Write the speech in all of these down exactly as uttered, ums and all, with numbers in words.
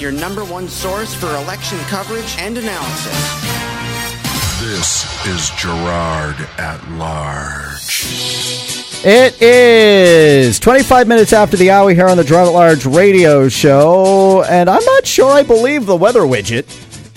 your number one source for election coverage and analysis. This is Gerard at Large. It is twenty-five minutes after the hour here on the Gerard at Large radio show, and I'm not sure I believe the weather widget.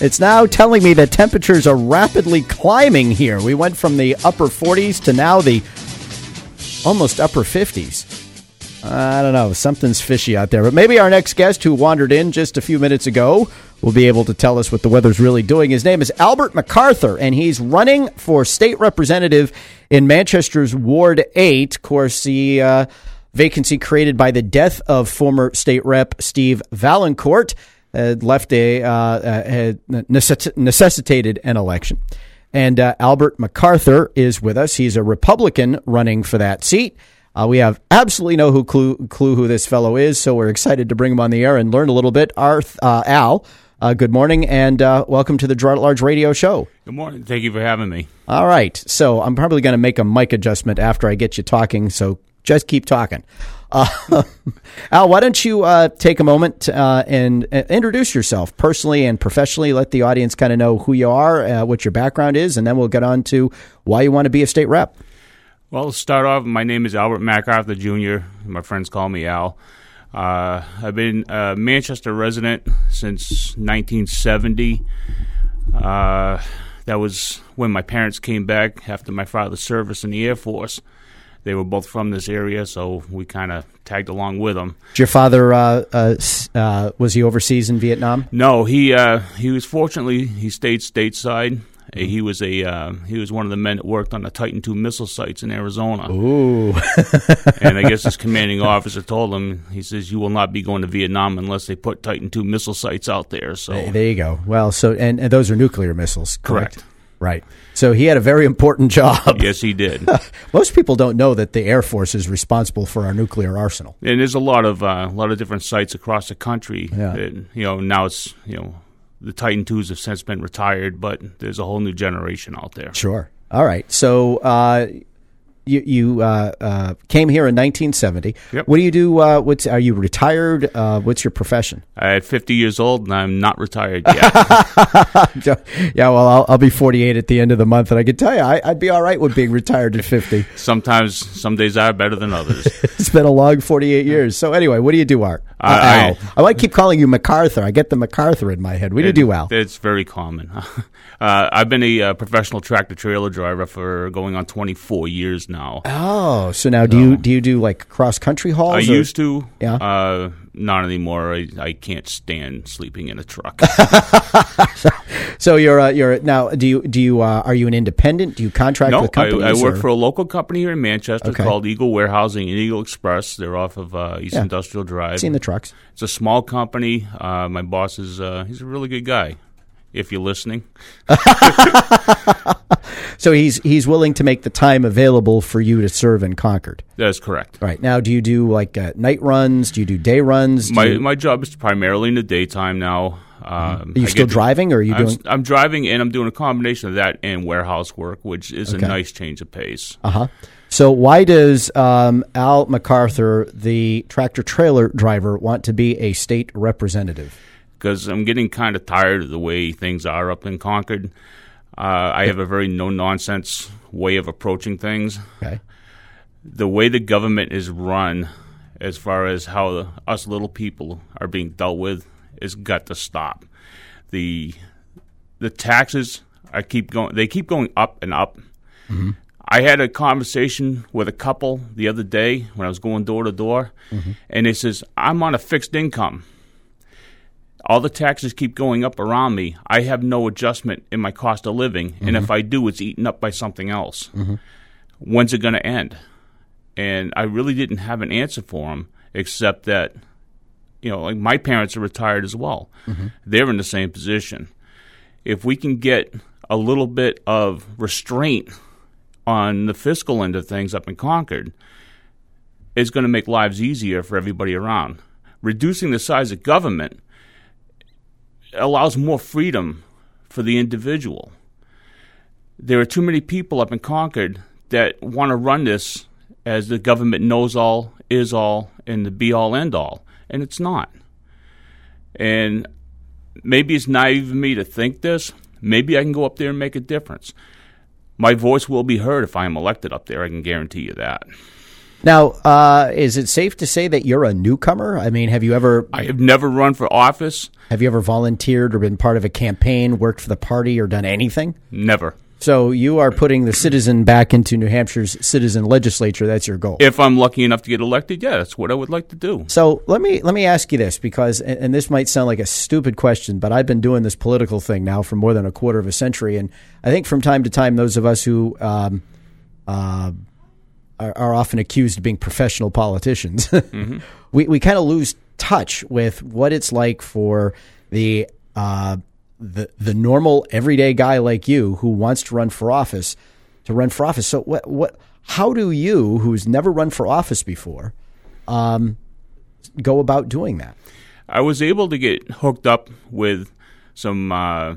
It's now telling me that temperatures are rapidly climbing here. We went from the upper forties to now the almost upper fifties. I don't know. Something's fishy out there. But maybe our next guest, who wandered in just a few minutes ago, will be able to tell us what the weather's really doing. His name is Albert MacArthur, and he's running for state representative in Manchester's Ward eight. Of course, the uh, vacancy created by the death of former state rep Steve Valancourt had left a uh, had necess- necessitated an election. And uh, Albert MacArthur is with us. He's a Republican running for that seat. Uh, we have absolutely no who clue, clue who this fellow is, so we're excited to bring him on the air and learn a little bit. Our, uh, Al, uh, good morning, and uh, welcome to the Gerard at Large radio show. Good morning. Thank you for having me. All right. So I'm probably going to make a mic adjustment after I get you talking, so just keep talking. Uh, Al, why don't you uh, take a moment uh, and uh, introduce yourself personally and professionally. Let the audience kind of know who you are, uh, what your background is, and then we'll get on to why you want to be a state rep. Well, to start off, my name is Albert MacArthur Junior My friends call me Al. Uh, I've been a Manchester resident since nineteen seventy. Uh, that was when my parents came back after my father's service in the Air Force. They were both from this area, so we kind of tagged along with them. Did your father, uh, uh, uh, was he overseas in Vietnam? No, he uh, he was fortunately, he stayed stateside. He was a uh, he was one of the men that worked on the Titan two missile sites in Arizona. Ooh. And I guess his commanding officer told him, he says, you will not be going to Vietnam unless they put Titan two missile sites out there. So hey, there you go. Well, so and, and those are nuclear missiles, correct? Correct. Right. So he had a very important job. Yes, he did. Most people don't know that the Air Force is responsible for our nuclear arsenal. And there's a lot of uh, a lot of different sites across the country. Yeah. That, you know, now it's, you know, the Titan twos have since been retired, but there's a whole new generation out there. Sure. All right. So uh, you you uh, uh, came here in nineteen seventy. Yep. What do you do? Uh, what's are you retired? Uh, what's your profession? I'm fifty years old, and I'm not retired yet. Yeah, well, I'll, I'll be forty-eight at the end of the month, and I can tell you, I, I'd be all right with being retired at fifty. Sometimes, some days are better than others. It's been a long forty-eight years. So anyway, what do you do, Art? Uh, Al. I, I want to keep calling you MacArthur. I get the MacArthur in my head. What do you do, Al? It's very common. uh, I've been a uh, professional tractor-trailer driver for going on twenty-four years now. Oh, so now do so, you do you do like cross-country hauls? I or? used to. Yeah. Uh, not anymore. I, I can't stand sleeping in a truck. So you're uh, you're now do you do you uh, are you an independent? Do you contract no, with companies? No, I, I work or? for a local company here in Manchester okay. called Eagle Warehousing and Eagle Express. They're off of uh, East yeah. Industrial Drive. I've seen the trucks. It's a small company. Uh, my boss is uh, he's a really good guy. If you're listening. So he's he's willing to make the time available for you to serve in Concord. That's correct. All right. Now, do you do like uh, night runs? Do you do day runs? Do my you... my job is primarily in the daytime now. Um, are you I still driving, or are you I'm, doing? I'm driving, and I'm doing a combination of that and warehouse work, which is okay. a nice change of pace. Uh huh. So why does um, Al MacArthur, the tractor-trailer driver, want to be a state representative? Because I'm getting kind of tired of the way things are up in Concord. Uh, I have a very no-nonsense way of approaching things. Okay. The way the government is run, as far as how the, us little people are being dealt with, has got to stop. The the taxes are keep going. They keep going up and up. Mm-hmm. I had a conversation with a couple the other day when I was going door to door, and they says, I'm on a fixed income. All the taxes keep going up around me. I have no adjustment in my cost of living, and mm-hmm. if I do, it's eaten up by something else. Mm-hmm. When's it going to end? And I really didn't have an answer for them, except that, you know, like my parents are retired as well. Mm-hmm. They're in the same position. If we can get a little bit of restraint on the fiscal end of things up in Concord, it's going to make lives easier for everybody around. Reducing the size of government allows more freedom for the individual. There are too many people up in Concord that want to run this as the government knows all, is all, and the be all, end all, and it's not. And maybe it's naive of me to think this. Maybe I can go up there and make a difference. My voice will be heard if I am elected up there. I can guarantee you that. Now, uh, is it safe to say that you're a newcomer? I mean, have you ever... I have never run for office. Have you ever volunteered or been part of a campaign, worked for the party, or done anything? Never. So you are putting the citizen back into New Hampshire's citizen legislature. That's your goal. If I'm lucky enough to get elected, yeah, that's what I would like to do. So let me let me ask you this, because, and this might sound like a stupid question, but I've been doing this political thing now for more than a quarter of a century, and I think from time to time those of us who um, uh, are, are often accused of being professional politicians, mm-hmm. we, we kind of lose touch with what it's like for the uh, – the the normal everyday guy like you who wants to run for office to run for office. So what what how do you, who's never run for office before, um, go about doing that? I was able to get hooked up with some uh,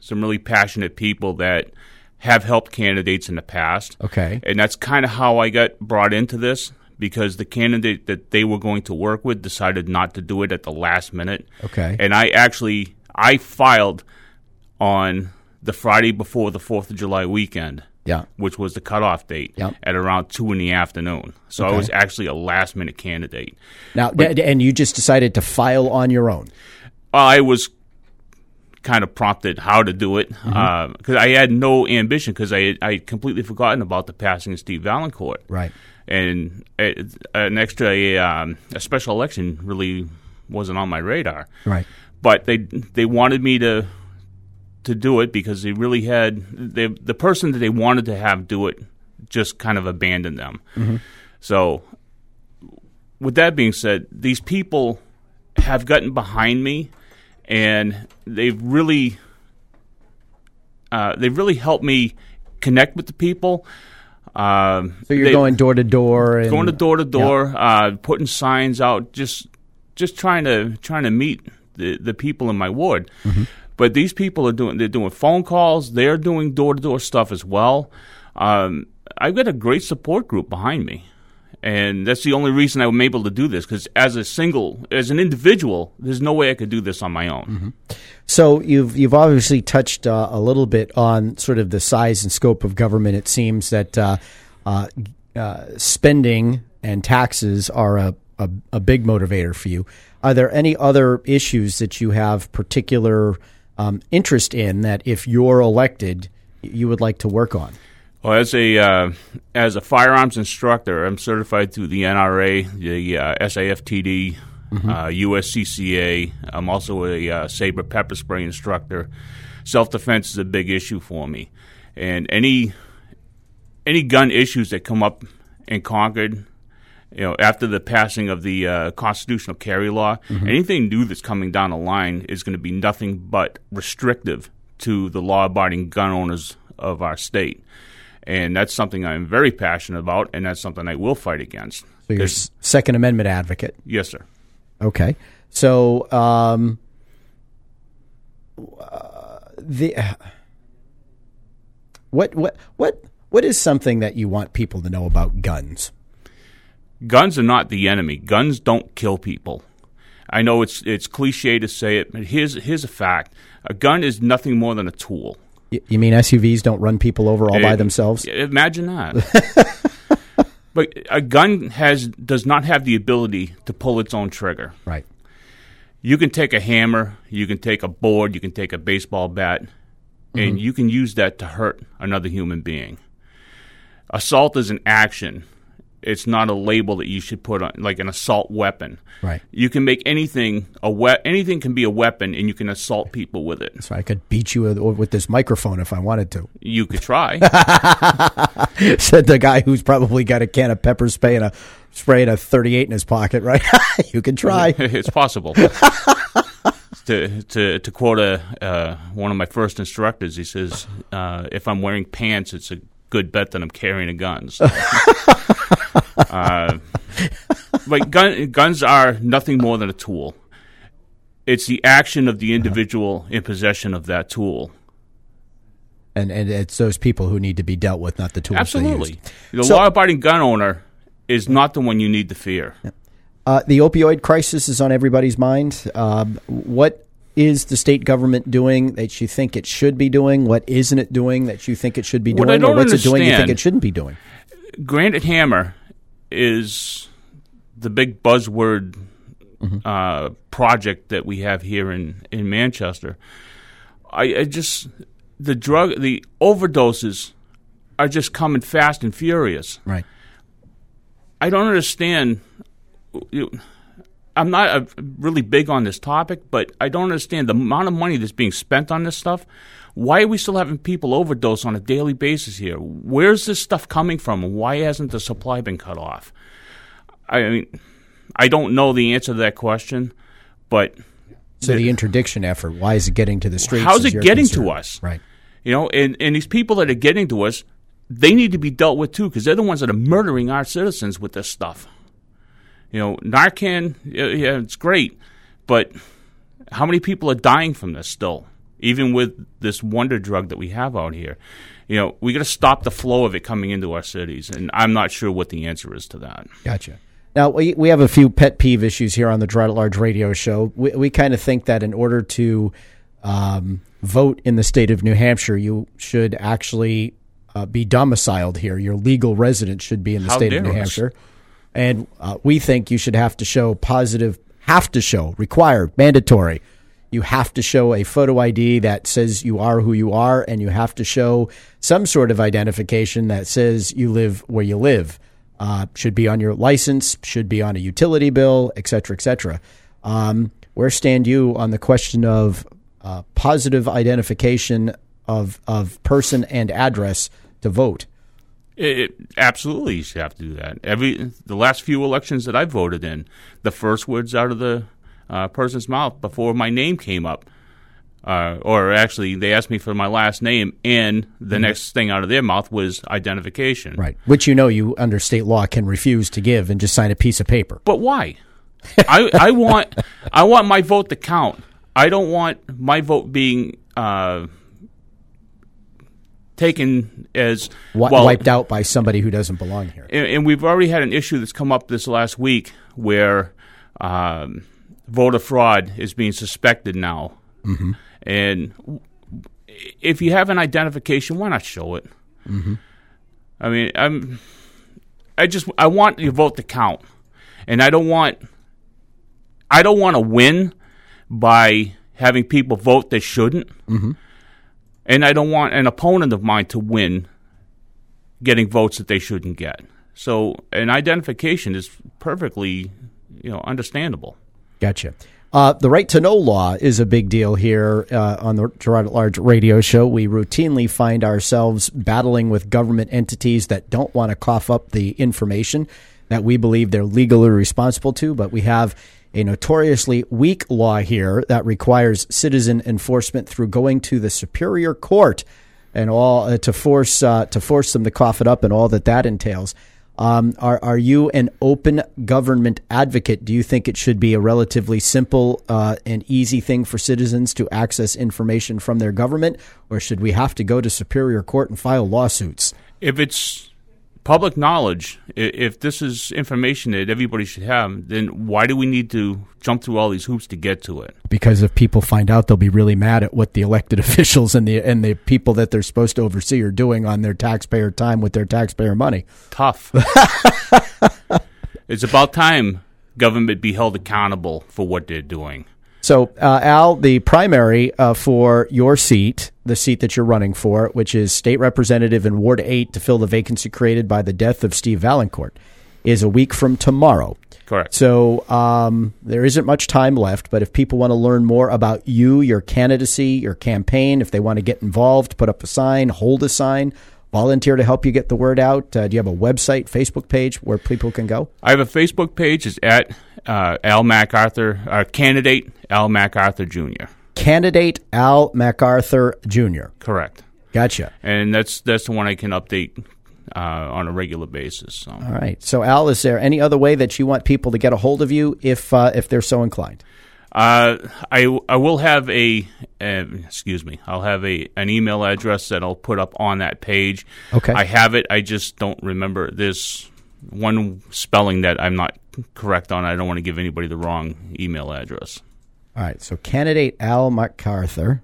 some really passionate people that have helped candidates in the past. Okay, and that's kind of how I got brought into this, because the candidate that they were going to work with decided not to do it at the last minute. Okay, and I actually. I filed on the Friday before the fourth of July weekend, yeah. which was the cutoff date, yeah. at around two in the afternoon. So okay. I was actually a last-minute candidate. Now, but, and you just decided to file on your own? I was kind of prompted how to do it, because mm-hmm. uh, I had no ambition, because I had, I had completely forgotten about the passing of Steve Valancourt. Right. And a, an extra a, um, a special election really wasn't on my radar. Right. But they they wanted me to to do it because they really had they, the person that they wanted to have do it just kind of abandoned them. Mm-hmm. So with that being said, these people have gotten behind me, and they've really uh, they've really helped me connect with the people. Uh, so you're they, going door to door, and, going to door to door, yeah. uh, putting signs out, just just trying to trying to meet. The, the people in my ward, mm-hmm. but these people are doing they're doing phone calls, they're doing door to door stuff as well. Um, I've got a great support group behind me, and that's the only reason I'm able to do this. Because as a single, as an individual, there's no way I could do this on my own. Mm-hmm. So you've you've obviously touched uh, a little bit on sort of the size and scope of government. It seems that uh, uh, uh, spending and taxes are a A, a big motivator for you. Are there any other issues that you have particular um, interest in that, if you're elected, you would like to work on? Well, as a uh, as a firearms instructor, I'm certified through the N R A, the uh, S A F T D, mm-hmm. uh, U S C C A. I'm also a uh, saber pepper spray instructor. Self-defense is a big issue for me, and any any gun issues that come up in Concord. You know, after the passing of the uh, constitutional carry law, mm-hmm. anything new that's coming down the line is going to be nothing but restrictive to the law-abiding gun owners of our state. And that's something I'm very passionate about, and that's something I will fight against. So you're a Second Amendment advocate? Yes, sir. Okay. So um, uh, the uh, what what what what is something that you want people to know about guns? Guns are not the enemy. Guns don't kill people. I know it's it's cliche to say it, but here's here's a fact: a gun is nothing more than a tool. You mean S U Vs don't run people over all it, by themselves? Imagine that. But a gun has does not have the ability to pull its own trigger. Right. You can take a hammer, you can take a board, you can take a baseball bat, mm-hmm. and you can use that to hurt another human being. Assault is an action. It's not a label that you should put on, like an assault weapon. Right. You can make anything a we- anything can be a weapon, and you can assault people with it. So I could beat you with, with this microphone if I wanted to. You could try. Said the guy who's probably got a can of pepper spray and a spray and a thirty-eight in his pocket. Right. You could try. It's possible. to to to quote a uh, one of my first instructors, he says, uh, "If I'm wearing pants, it's a good bet that I'm carrying a gun." So. uh, but gun, guns are nothing more than a tool. It's the action of the individual in possession of that tool. And and it's those people who need to be dealt with, not the tools. Absolutely. The so, law-abiding gun owner is not the one you need to fear. Uh, the opioid crisis is on everybody's mind. Uh, what is the state government doing that you think it should be doing? What isn't it doing that you think it should be doing? What I don't or what's understand, it doing you think it shouldn't be doing? Granite Hammer is the big buzzword mm-hmm. uh, project that we have here in, in Manchester. I, I just the drug the overdoses are just coming fast and furious. Right. I don't understand. I'm not really big on this topic, but I don't understand the amount of money that's being spent on this stuff. Why are we still having people overdose on a daily basis here? Where's this stuff coming from, and why hasn't the supply been cut off? I mean, I don't know the answer to that question, but so the interdiction effort, why is it getting to the streets? How's it getting concern? to us? Right. You know, and, and these people that are getting to us, they need to be dealt with too, because they're the ones that are murdering our citizens with this stuff. You know, Narcan, yeah, it's great, but how many people are dying from this still, even with this wonder drug that we have out here? You know, we got to stop the flow of it coming into our cities, and I'm not sure what the answer is to that. Gotcha. Now, we we have a few pet peeve issues here on the Dry Large radio show. We, we kind of think that in order to um, vote in the state of New Hampshire, you should actually uh, be domiciled here. Your legal residence should be in the how state of New Hampshire. And uh, we think you should have to show positive, have to show, required, mandatory. You have to show a photo I D that says you are who you are, and you have to show some sort of identification that says you live where you live. Uh, should be on your license, should be on a utility bill, et cetera, et cetera. Um, where stand you on the question of uh, positive identification of of person and address to vote? It, it, absolutely, you should have to do that. Every the last few elections that I voted in, the first words out of the uh, person's mouth before my name came up, uh, or actually they asked me for my last name, and the mm-hmm. next thing out of their mouth was identification. Right, which you know you under state law can refuse to give and just sign a piece of paper. But why? I, I want I want my vote to count. I don't want my vote being Uh, taken as well, wiped out by somebody who doesn't belong here. And, and we've already had an issue that's come up this last week where um, voter fraud is being suspected now. Mm-hmm. And if you have an identification, why not show it? Mm-hmm. I mean, I'm, I just I want your vote to count, and I don't want I don't want to win by having people vote that shouldn't. Mm-hmm. And I don't want an opponent of mine to win getting votes that they shouldn't get. So an identification is perfectly, you know, understandable. Gotcha. Uh, the right to know law is a big deal here uh, on the Toronto Large radio show. We routinely find ourselves battling with government entities that don't want to cough up the information that we believe they're legally responsible to, but we have a notoriously weak law here that requires citizen enforcement through going to the Superior Court and all uh, to force uh, to force them to cough it up and all that that entails. Um, are are you an open government advocate? Do you think it should be a relatively simple uh, and easy thing for citizens to access information from their government, or should we have to go to Superior Court and file lawsuits? If it's public knowledge, if this is information that everybody should have, then why do we need to jump through all these hoops to get to it? Because if people find out, they'll be really mad at what the elected officials and the and the people that they're supposed to oversee are doing on their taxpayer time with their taxpayer money. Tough. It's about time government be held accountable for what they're doing. So, uh, Al, the primary uh, for your seat, the seat that you're running for, which is state representative in Ward eight to fill the vacancy created by the death of Steve Valancourt, is a week from tomorrow. Correct. So um, there isn't much time left, but if people want to learn more about you, your candidacy, your campaign, if they want to get involved, put up a sign, hold a sign, volunteer to help you get the word out, uh, do you have a website, Facebook page where people can go? I have a Facebook page. It's at Uh, Al MacArthur, uh, candidate Al MacArthur Junior Candidate Al MacArthur Junior Correct. Gotcha. And that's that's the one I can update uh, on a regular basis. So. All right. So, Al, is there any other way that you want people to get a hold of you if uh, if they're so inclined? Uh, I I will have a uh, excuse me. I'll have a an email address that I'll put up on that page. Okay. I have it. I just don't remember this. one spelling that I'm not correct on. I don't want to give anybody the wrong email address. All right, so candidate Al MacArthur.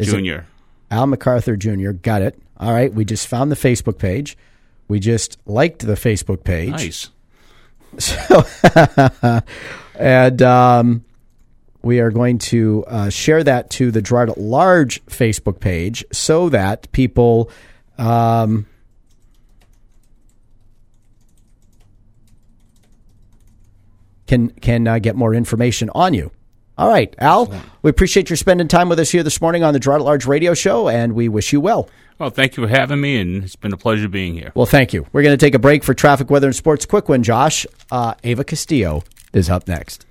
Junior Al MacArthur Junior Got it. All right, we just found the Facebook page. We just liked the Facebook page. Nice. So, and um, we are going to uh, share that to the Gerard at Large Facebook page so that people um, can can uh, get more information on you. All right, Al, we appreciate your spending time with us here this morning on the Gerard at Large radio show, and we wish you well. Well, thank you for having me, and it's been a pleasure being here. Well, thank you. We're going to take a break for traffic, weather, and sports. Quick one, Josh. Uh, Ava Castillo is up next.